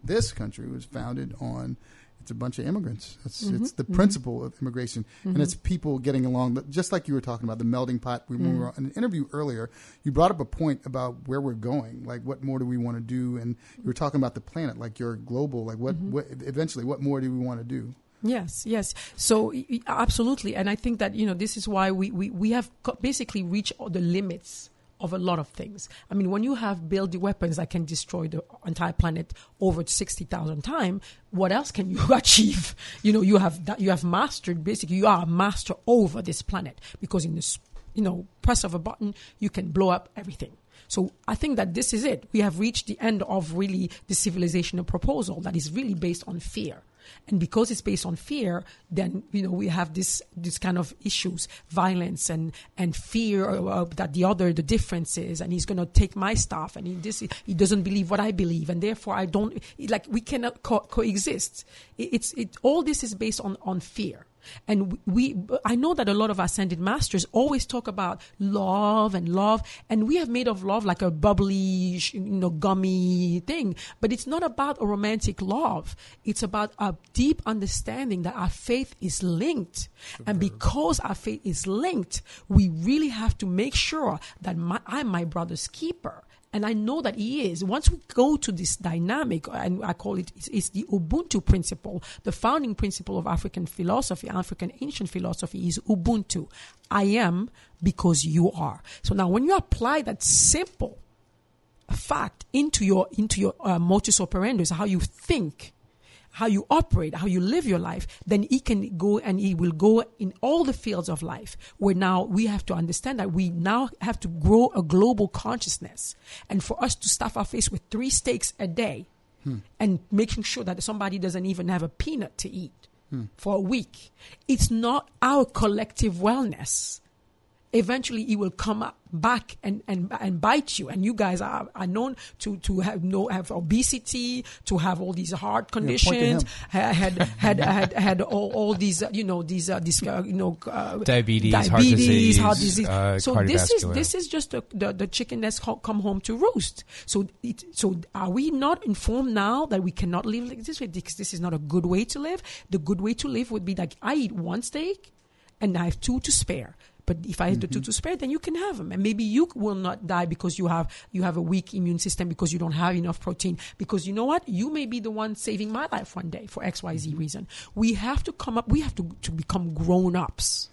founded on a bunch of immigrants. It's the principle of immigration, and it's people getting along, just like you were talking about the melting pot. When we were in an interview earlier, you brought up a point about where we're going, like what more do we want to do, and you were talking about the planet, like you're global, like what eventually what more do we want to do? Yes. So absolutely, and I think that this is why we have basically reached all the limits of a lot of things. I mean, when you have built the weapons that can destroy the entire planet over 60,000 times, what else can you achieve? You have mastered, basically, you are a master over this planet, because in this, press of a button, you can blow up everything. So I think that this is it. We have reached the end of really the civilizational proposal that is really based on fear. And because it's based on fear, then, we have this kind of issues, violence and fear that the difference is, and he's going to take my stuff, and he doesn't believe what I believe, and therefore I don't, like, we cannot coexist. All this is based on fear. And I know that a lot of ascended masters always talk about love, and we have made of love like a bubbly, gummy thing. But it's not about a romantic love. It's about a deep understanding that our faith is linked. And because our faith is linked, we really have to make sure that I'm my brother's keeper. And I know that he is. Once we go to this dynamic, and I call it, it's the Ubuntu principle, the founding principle of African philosophy, African ancient philosophy is Ubuntu. I am because you are. So now when you apply that simple fact into your modus operandi, how you think, how you operate, how you live your life, then he will go in all the fields of life, where now we have to understand that we now have to grow a global consciousness. And for us to stuff our face with 3 steaks a day and making sure that somebody doesn't even have a peanut to eat for a week, it's not our collective wellness. eventually it will come up back and bite you. And you guys are known to have obesity, to have all these heart conditions, had all these diabetes, heart disease. So this is just the chicken that's come home to roost. So are we not informed now that we cannot live like this way? This is not a good way to live. The good way to live would be like, I eat one steak and I have two to spare. But if I had the two to spare, then you can have them. And maybe you will not die because you have a weak immune system, because you don't have enough protein. Because you know what? You may be the one saving my life one day for X, Y, Z reason. We have to come up. We have to become grown-ups.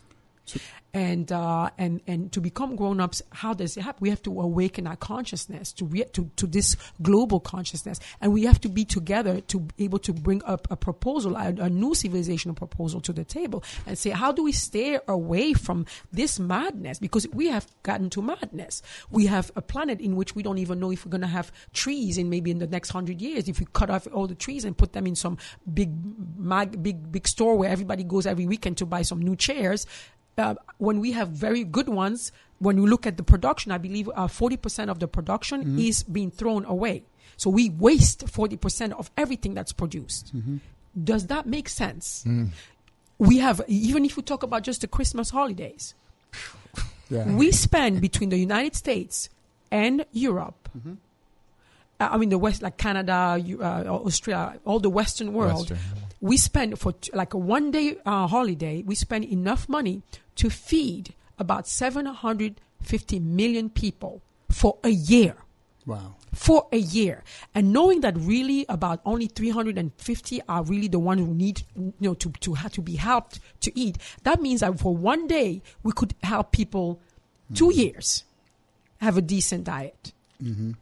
And to become grown-ups, how does it happen? We have to awaken our consciousness to this global consciousness. And we have to be together to be able to bring up a proposal, a new civilizational proposal to the table and say, how do we stay away from this madness? Because we have gotten to madness. We have a planet in which we don't even know if we're going to have trees in the next 100 years, if we cut off all the trees and put them in some big store where everybody goes every weekend to buy some new chairs. When we have very good ones, when you look at the production, I believe 40% of the production is being thrown away. So we waste 40% of everything that's produced. Mm-hmm. Does that make sense? Mm. We have, even if we talk about just the Christmas holidays, we spend between the United States and Europe, the West, like Canada, Australia, all the Western world, we spend for a one-day holiday, we spend enough money to feed about 750 million people for a year. Wow. For a year. And knowing that really about only 350 are really the ones who need to be helped to eat, that means that for one day, we could help people 2 years have a decent diet. Mm-hmm.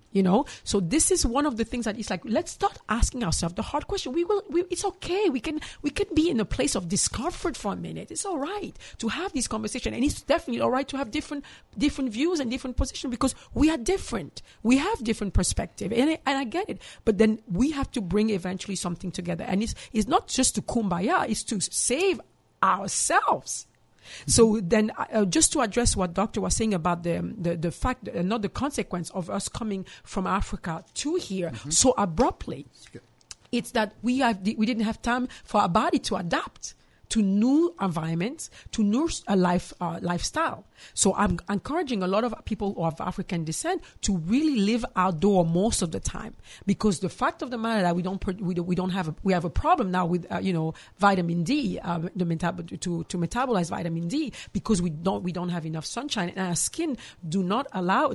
So this is one of the things that it's like, let's start asking ourselves the hard question. It's okay. We can be in a place of discomfort for a minute. It's all right to have this conversation, and it's definitely all right to have different views and different positions, because we are different. We have different perspective, and I get it. But then we have to bring eventually something together, and it's not just to kumbaya. It's to save ourselves. So then just to address what Doctor was saying about the fact, not the consequence of us coming from Africa to here so abruptly, it's that we didn't have time for our body to adapt to new environments, to new lifestyle. So I'm encouraging a lot of people of African descent to really live outdoor most of the time, because the fact of the matter that we have a problem now with vitamin D, to metabolize vitamin D, because we don't have enough sunshine, and our skin does not allow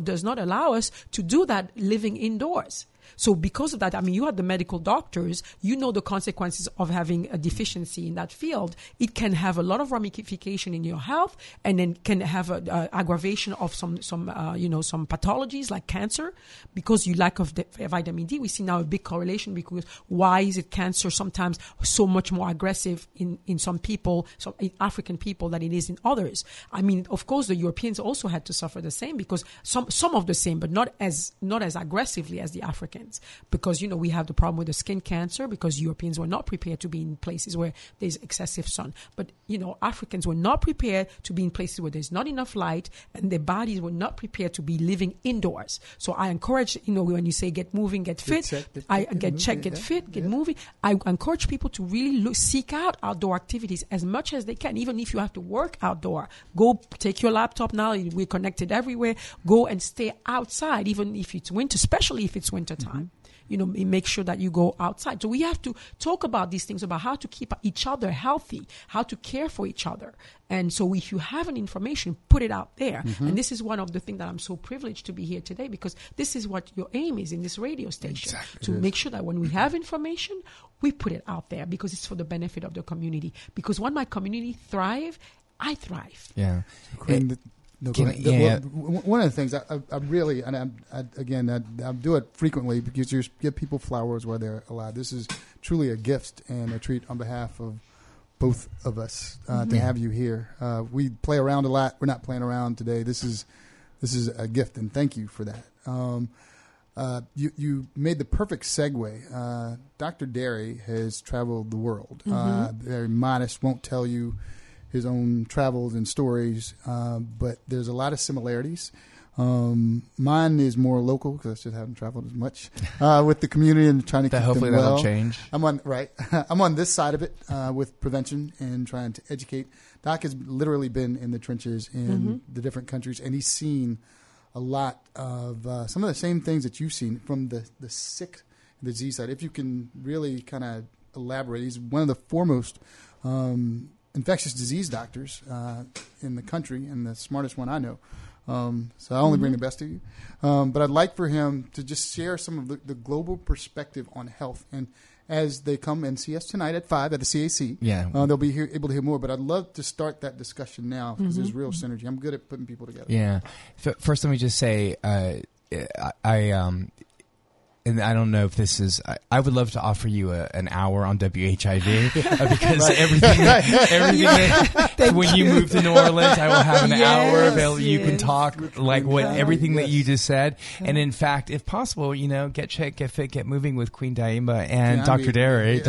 us to do that living indoors. So because of that, you are the medical doctors, the consequences of having a deficiency in that field. It can have a lot of ramification in your health, and then can have an aggravation of some pathologies like cancer, because you lack of vitamin D. We see now a big correlation, because why is it cancer sometimes so much more aggressive in some people, some African people, than it is in others? Of course, the Europeans also had to suffer the same, because some of the same, but not as aggressively as the African. Because we have the problem with the skin cancer, because Europeans were not prepared to be in places where there's excessive sun. But Africans were not prepared to be in places where there's not enough light, and their bodies were not prepared to be living indoors. So I encourage, when you say get moving, get fit, get moving. I encourage people to really seek out outdoor activities as much as they can, even if you have to work outdoor. Go take your laptop now. We're connected everywhere. Go and stay outside, even if it's winter, especially if it's winter time. Make sure that you go outside. So we have to talk about these things, about how to keep each other healthy, how to care for each other. And so if you have an information, put it out there. Mm-hmm. And this is one of the things that I'm so privileged to be here today, because this is what your aim is in this radio station, exactly, to make sure that when we have information, we put it out there, because it's for the benefit of the community. Because when my community thrive, I thrive. Yeah. One of the things I really, and I do it frequently, because you give people flowers where they're allowed. This is truly a gift and a treat on behalf of both of us to have you here. We play around a lot. We're not playing around today. This is a gift, and thank you for that. You made the perfect segue. Dr. Derry has traveled the world. Very modest, won't tell you his own travels and stories, but there's a lot of similarities. Mine is more local because I just haven't traveled as much with the community and trying to keep them well. Hopefully that'll change. I'm on this side of it with prevention and trying to educate. Doc has literally been in the trenches in the different countries, and he's seen a lot of some of the same things that you've seen from the sick disease side. If you can really kind of elaborate, he's one of the foremost infectious disease doctors in the country and the smartest one I know. So I only bring the best of you. But I'd like for him to just share some of the global perspective on health. And as they come and see us tonight at 5 at the CAC, they'll be able to hear more. But I'd love to start that discussion now because there's real synergy. I'm good at putting people together. Yeah. First, let me just say, and I don't know if this is. I would love to offer you an hour on WHIV because everything. When you move to New Orleans, I will have an hour available. You can talk like what everything that you just said, and in fact, if possible, get checked, get fit, get moving with Queen Diambi and Dr. Derry. We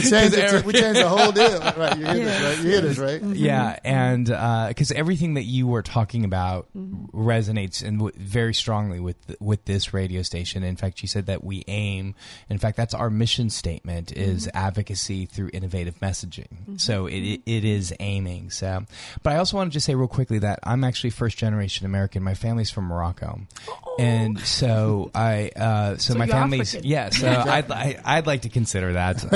changed the whole deal. Right, you hear this, right? Yeah, and because everything that you were talking about resonates and very strongly with this radio station. In fact, she said that we aim. In fact, that's our mission statement: is advocacy through innovative messaging. So it is aiming. So, but I also want to just say real quickly that I'm actually first generation American. My family's from Morocco, and so I so my family's African. So I'd like to consider that,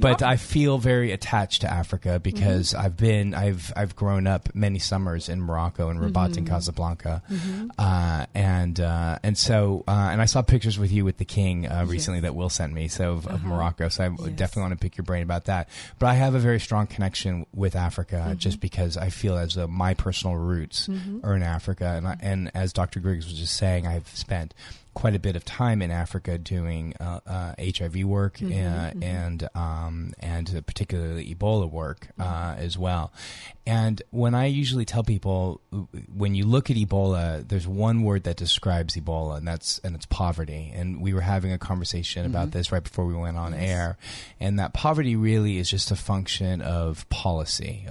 but I feel very attached to Africa because I've grown up many summers in Morocco and Rabat and Casablanca, and so. And I saw pictures with you with the king recently that Will sent me of Morocco. So I definitely want to pick your brain about that. But I have a very strong connection with Africa just because I feel as though my personal roots are in Africa. And as Dr. Griggs was just saying, I've spent quite a bit of time in Africa doing HIV work and particularly Ebola work as well. And when I usually tell people, when you look at Ebola, there's one word that describes Ebola, and it's poverty. And we were having a conversation about this right before we went on air. And that poverty really is just a function of policy.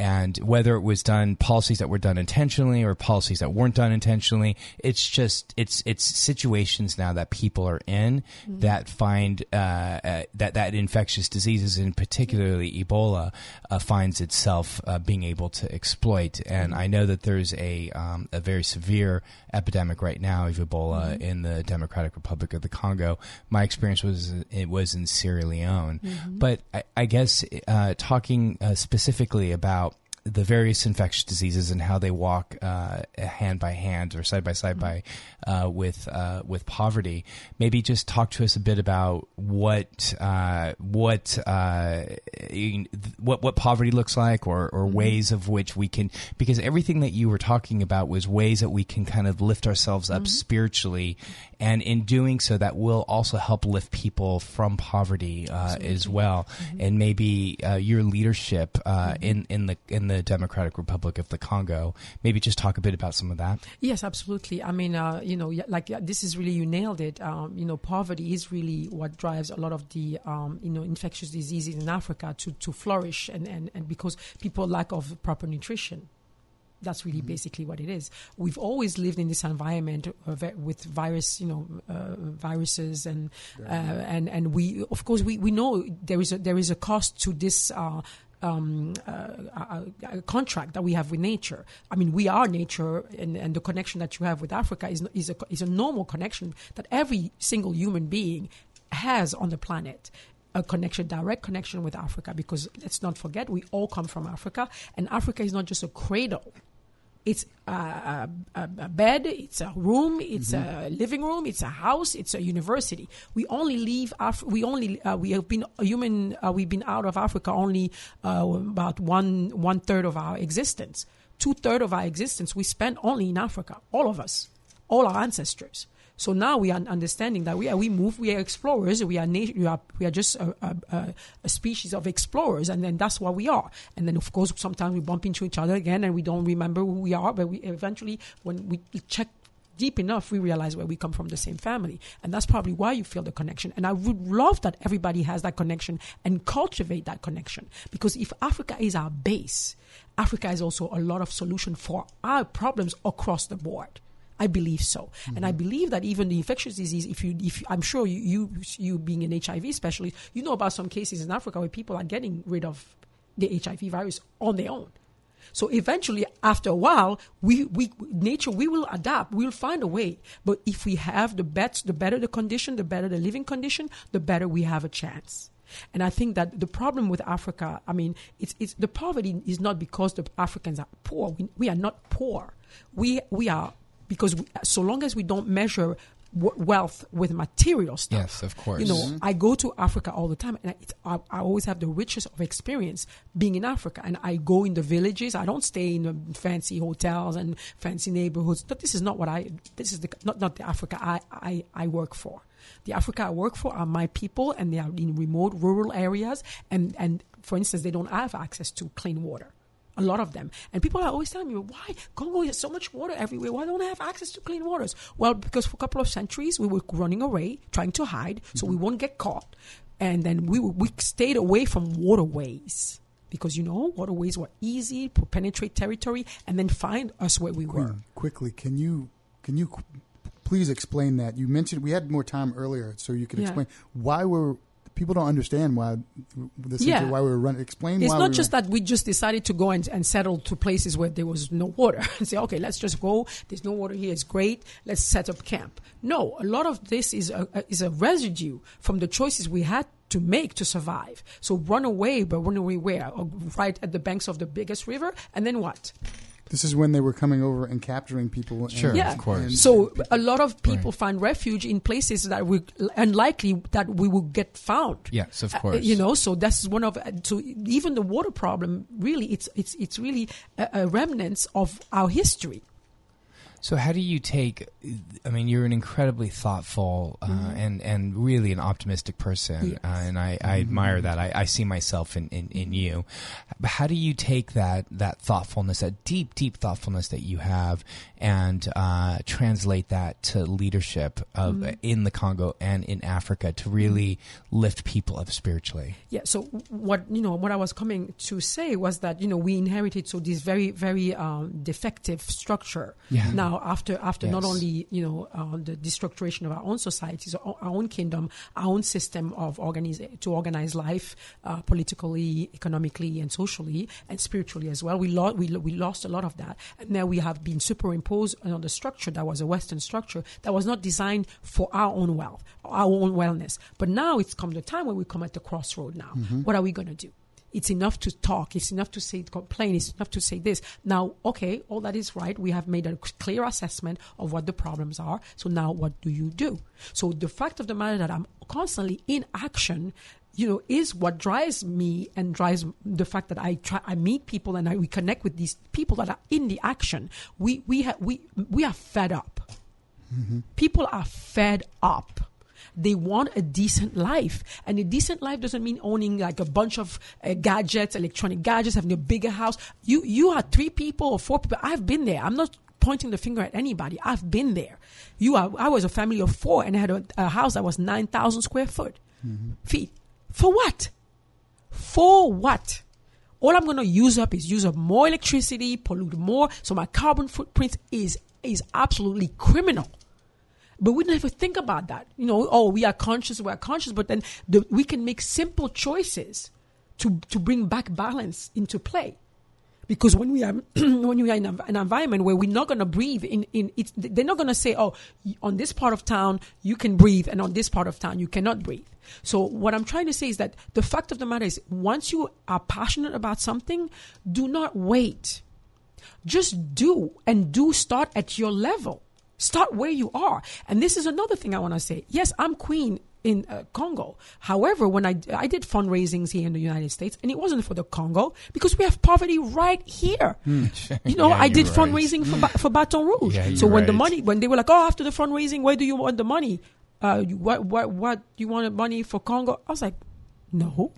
And whether it was done, policies that were done intentionally or policies that weren't done intentionally, it's just it's situations now that people are in that find that infectious diseases, and particularly Ebola, finds itself being able to exploit. And I know that there's a very severe epidemic right now of Ebola in the Democratic Republic of the Congo. My experience was in Sierra Leone, but I guess talking specifically about the various infectious diseases and how they walk hand by hand or side by side with poverty. Maybe just talk to us a bit about what poverty looks like, or ways of which we can, because everything that you were talking about was ways that we can kind of lift ourselves up spiritually, and in doing so, that will also help lift people from poverty as well. And maybe your leadership in the Democratic Republic of the Congo. Maybe just talk a bit about some of that. Yes, absolutely. I mean, this is really, you nailed it. Poverty is really what drives a lot of the, infectious diseases in Africa to flourish, and because people lack of proper nutrition. That's really basically what it is. We've always lived in this environment with viruses, and we, of course, we know there is a cost to this. A contract that we have with nature. I mean, we are nature, and the connection that you have with Africa is a normal connection that every single human being has on the planet. A connection, direct connection with Africa, because let's not forget, we all come from Africa, and Africa is not just a cradle. It's a bed, it's a room, it's a living room, it's a house, it's a university. We only leave we've been out of Africa only about one third of our existence. 2/3 of our existence we spent only in Africa, all of us, all our ancestors. So now we are understanding that we are explorers, we are just a species of explorers, and then that's what we are. And then, of course, sometimes we bump into each other again and we don't remember who we are, but we eventually, when we check deep enough, we realize where we come from, the same family. And that's probably why you feel the connection. And I would love that everybody has that connection and cultivate that connection. Because if Africa is our base, Africa is also a lot of solution for our problems across the board. I believe so. Mm-hmm. And I believe that even the infectious disease, I'm sure you being an HIV specialist, you know about some cases in Africa where people are getting rid of the HIV virus on their own. So eventually, after a while, we will adapt. We'll find a way. But if we have the bets, the better the condition, the better the living condition, the better we have a chance. And I think that the problem with Africa, I mean, it's the poverty is not because the Africans are poor. We are not poor. We are, because so long as we don't measure wealth with material stuff. Yes, of course. You know, mm-hmm. I go to Africa all the time, and I always have the richest of experience being in Africa. And I go in the villages. I don't stay in the fancy hotels and fancy neighborhoods. But this is not what not the Africa I work for. The Africa I work for are my people, and they are in remote rural areas. And for instance, they don't have access to clean water. A lot of them. And people are always telling me, why Congo has so much water everywhere? Why don't I have access to clean waters? Well, because for a couple of centuries, we were running away, trying to hide, so we won't get caught. And then we stayed away from waterways because, you know, waterways were easy to penetrate territory and then find us where we were. Quickly, can you please explain that? You mentioned we had more time earlier, so you could explain why we're... People don't understand why this is why we were running. Explain why. It's not just that we just decided to go and settle to places where there was no water and say, okay, let's just go. There's no water here. It's great. Let's set up camp. No, a lot of this is a residue from the choices we had to make to survive. So run away, but run away where? Or right at the banks of the biggest river, and then what? This is when they were coming over and capturing people. Sure, yeah. Of course. So a lot of people find refuge in places that we unlikely that we will get found. Yes, of course. You know, so that's one of. So even the water problem, really, it's really a remnants of our history. So how do you take? I mean, you're an incredibly thoughtful and really an optimistic person, yes. and I admire that. I see myself in you. But how do you take that thoughtfulness, that deep thoughtfulness that you have, and translate that to leadership of in the Congo and in Africa to really lift people up spiritually? Yeah. So what I was coming to say was that we inherited this very, very defective structure. Yeah. Now, after not only the destructuration of our own societies, our own kingdom, our own system of organize life, politically, economically, and socially, and spiritually as well, we lost a lot of that. And now we have been superimposed on the structure that was a Western structure that was not designed for our own wealth, our own wellness. But now it's come the time when we come at the crossroad. Now, what are we going to do? It's enough to talk. It's enough to say complain. It's enough to say this. Now, okay, all that is right. We have made a clear assessment of what the problems are. So now what do you do? So the fact of the matter that I'm constantly in action, is what drives me and drives the fact that I meet people and we connect with these people that are in the action. We are fed up. Mm-hmm. People are fed up. They want a decent life. And a decent life doesn't mean owning like a bunch of gadgets, electronic gadgets, having a bigger house. You are 3 people or 4 people. I've been there. I'm not pointing the finger at anybody. I've been there. I was a family of 4 and I had a house that was 9,000 square feet. For what? For what? All I'm going to use up more electricity, pollute more. So my carbon footprint is absolutely criminal. But we never think about that. We are conscious, but then we can make simple choices to bring back balance into play. Because when we are in an environment where we're not going to breathe, they're not going to say, oh, on this part of town, you can breathe, and on this part of town, you cannot breathe. So what I'm trying to say is that the fact of the matter is, once you are passionate about something, do not wait. Just do, start at your level. Start where you are. And this is another thing I want to say. Yes, I'm queen in Congo. However, when I did fundraisings here in the United States, and it wasn't for the Congo, because we have poverty right here. I did fundraising for Baton Rouge. Yeah, so when they were like, oh, after the fundraising, where do you want the money? What you want the money for Congo? I was like, no.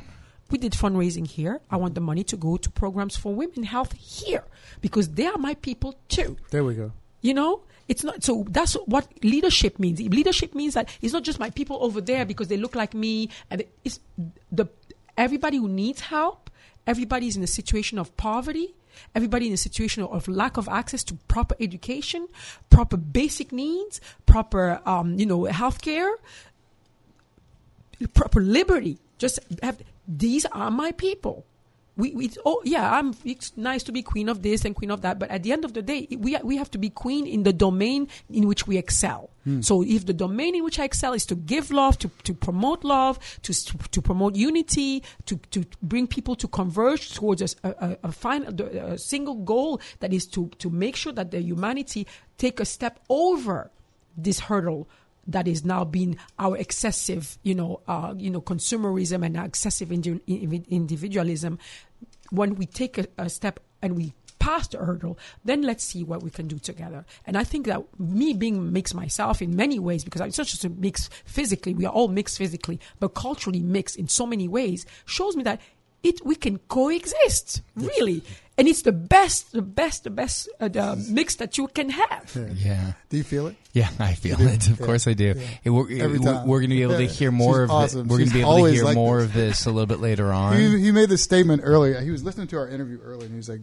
We did fundraising here. I want the money to go to programs for women health here, because they are my people too. There we go. You know, it's not, so that's what leadership means. Leadership means that it's not just my people over there because they look like me. And it's everybody who needs help, everybody's in a situation of poverty, everybody in a situation of lack of access to proper education, proper basic needs, proper, healthcare, proper liberty. Just have, these are my people. It's nice to be queen of this and queen of that, but at the end of the day, we have to be queen in the domain in which we excel. Mm. So if the domain in which I excel is to give love, to promote unity, to bring people to converge towards a single goal that is to make sure that the humanity take a step over this hurdle that is now being our excessive, consumerism and excessive individualism. When we take a step and we pass the hurdle, then let's see what we can do together. And I think that me being mixed myself in many ways, because I'm such a mix physically, we are all mixed physically, but culturally mixed in so many ways, shows me that we can coexist, really. And it's the best mix that you can have. Yeah. Yeah. Do you feel it? Yeah, I feel it. Of course I do. Yeah. We're going to be able to hear more of awesome. We're going to be able to hear more of this a little bit later on. He made this statement earlier. He was listening to our interview earlier, and he was like,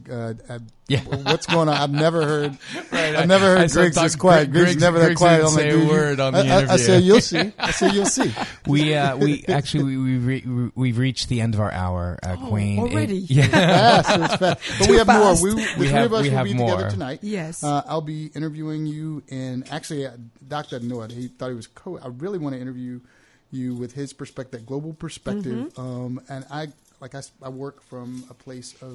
"What's going on? I've never heard Griggs this quiet. Griggs never that quiet. Say a word on the interview. I said, you'll see. We've reached the end of our hour, Queen. Already? Yeah. It's fast. But we have more. The three of us will be together tonight. Yes. I'll be interviewing you, and actually, Dr. Noah, he thought he was cool. I really want to interview you with his perspective, global perspective. Mm-hmm. And I work from a place of